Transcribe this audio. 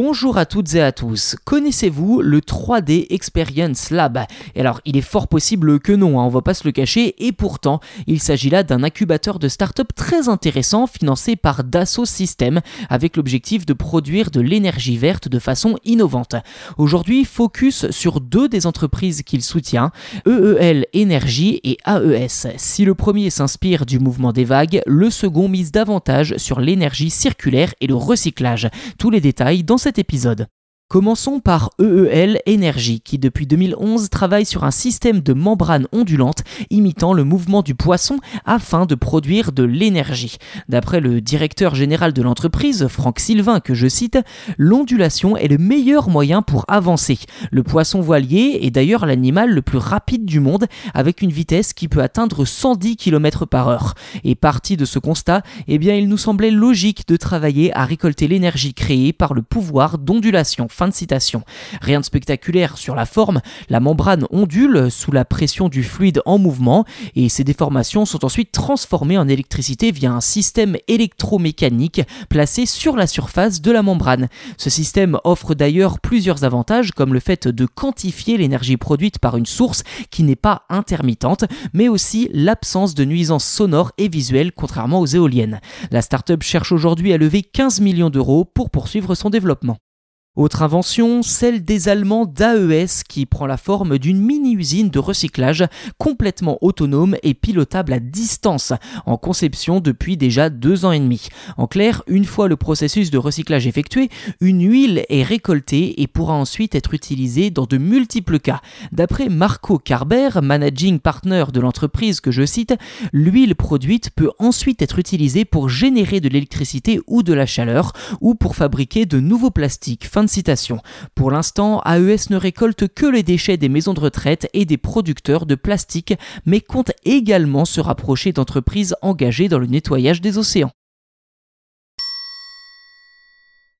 Bonjour à toutes et à tous, connaissez-vous le 3D Experience Lab? Et alors, il est fort possible que non, on va pas se le cacher, et pourtant, il s'agit là d'un incubateur de start-up très intéressant financé par Dassault Systèmes, avec l'objectif de produire de l'énergie verte de façon innovante. Aujourd'hui, focus sur deux des entreprises qu'il soutient, EEL Energy et AES. Si le premier s'inspire du mouvement des vagues, le second mise davantage sur l'énergie circulaire et le recyclage. Tous les détails dans cet épisode. Commençons par EEL Energy qui depuis 2011 travaille sur un système de membrane ondulante imitant le mouvement du poisson afin de produire de l'énergie. D'après le directeur général de l'entreprise, Franck Sylvain, que je cite, l'ondulation est le meilleur moyen pour avancer. Le poisson voilier est d'ailleurs l'animal le plus rapide du monde avec une vitesse qui peut atteindre 110 km/h. Et parti de ce constat, il nous semblait logique de travailler à récolter l'énergie créée par le pouvoir d'ondulation. Fin de citation. Rien de spectaculaire sur la forme, la membrane ondule sous la pression du fluide en mouvement et ces déformations sont ensuite transformées en électricité via un système électromécanique placé sur la surface de la membrane. Ce système offre d'ailleurs plusieurs avantages comme le fait de quantifier l'énergie produite par une source qui n'est pas intermittente, mais aussi l'absence de nuisances sonores et visuelles contrairement aux éoliennes. La start-up cherche aujourd'hui à lever 15 millions d'euros pour poursuivre son développement. Autre invention, celle des Allemands d'AES qui prend la forme d'une mini-usine de recyclage complètement autonome et pilotable à distance, en conception depuis déjà 2 ans et demi. En clair, une fois le processus de recyclage effectué, une huile est récoltée et pourra ensuite être utilisée dans de multiples cas. D'après Marco Carber, managing partner de l'entreprise que je cite, l'huile produite peut ensuite être utilisée pour générer de l'électricité ou de la chaleur ou pour fabriquer de nouveaux plastiques. Fin de citation. Pour l'instant, AES ne récolte que les déchets des maisons de retraite et des producteurs de plastique, mais compte également se rapprocher d'entreprises engagées dans le nettoyage des océans.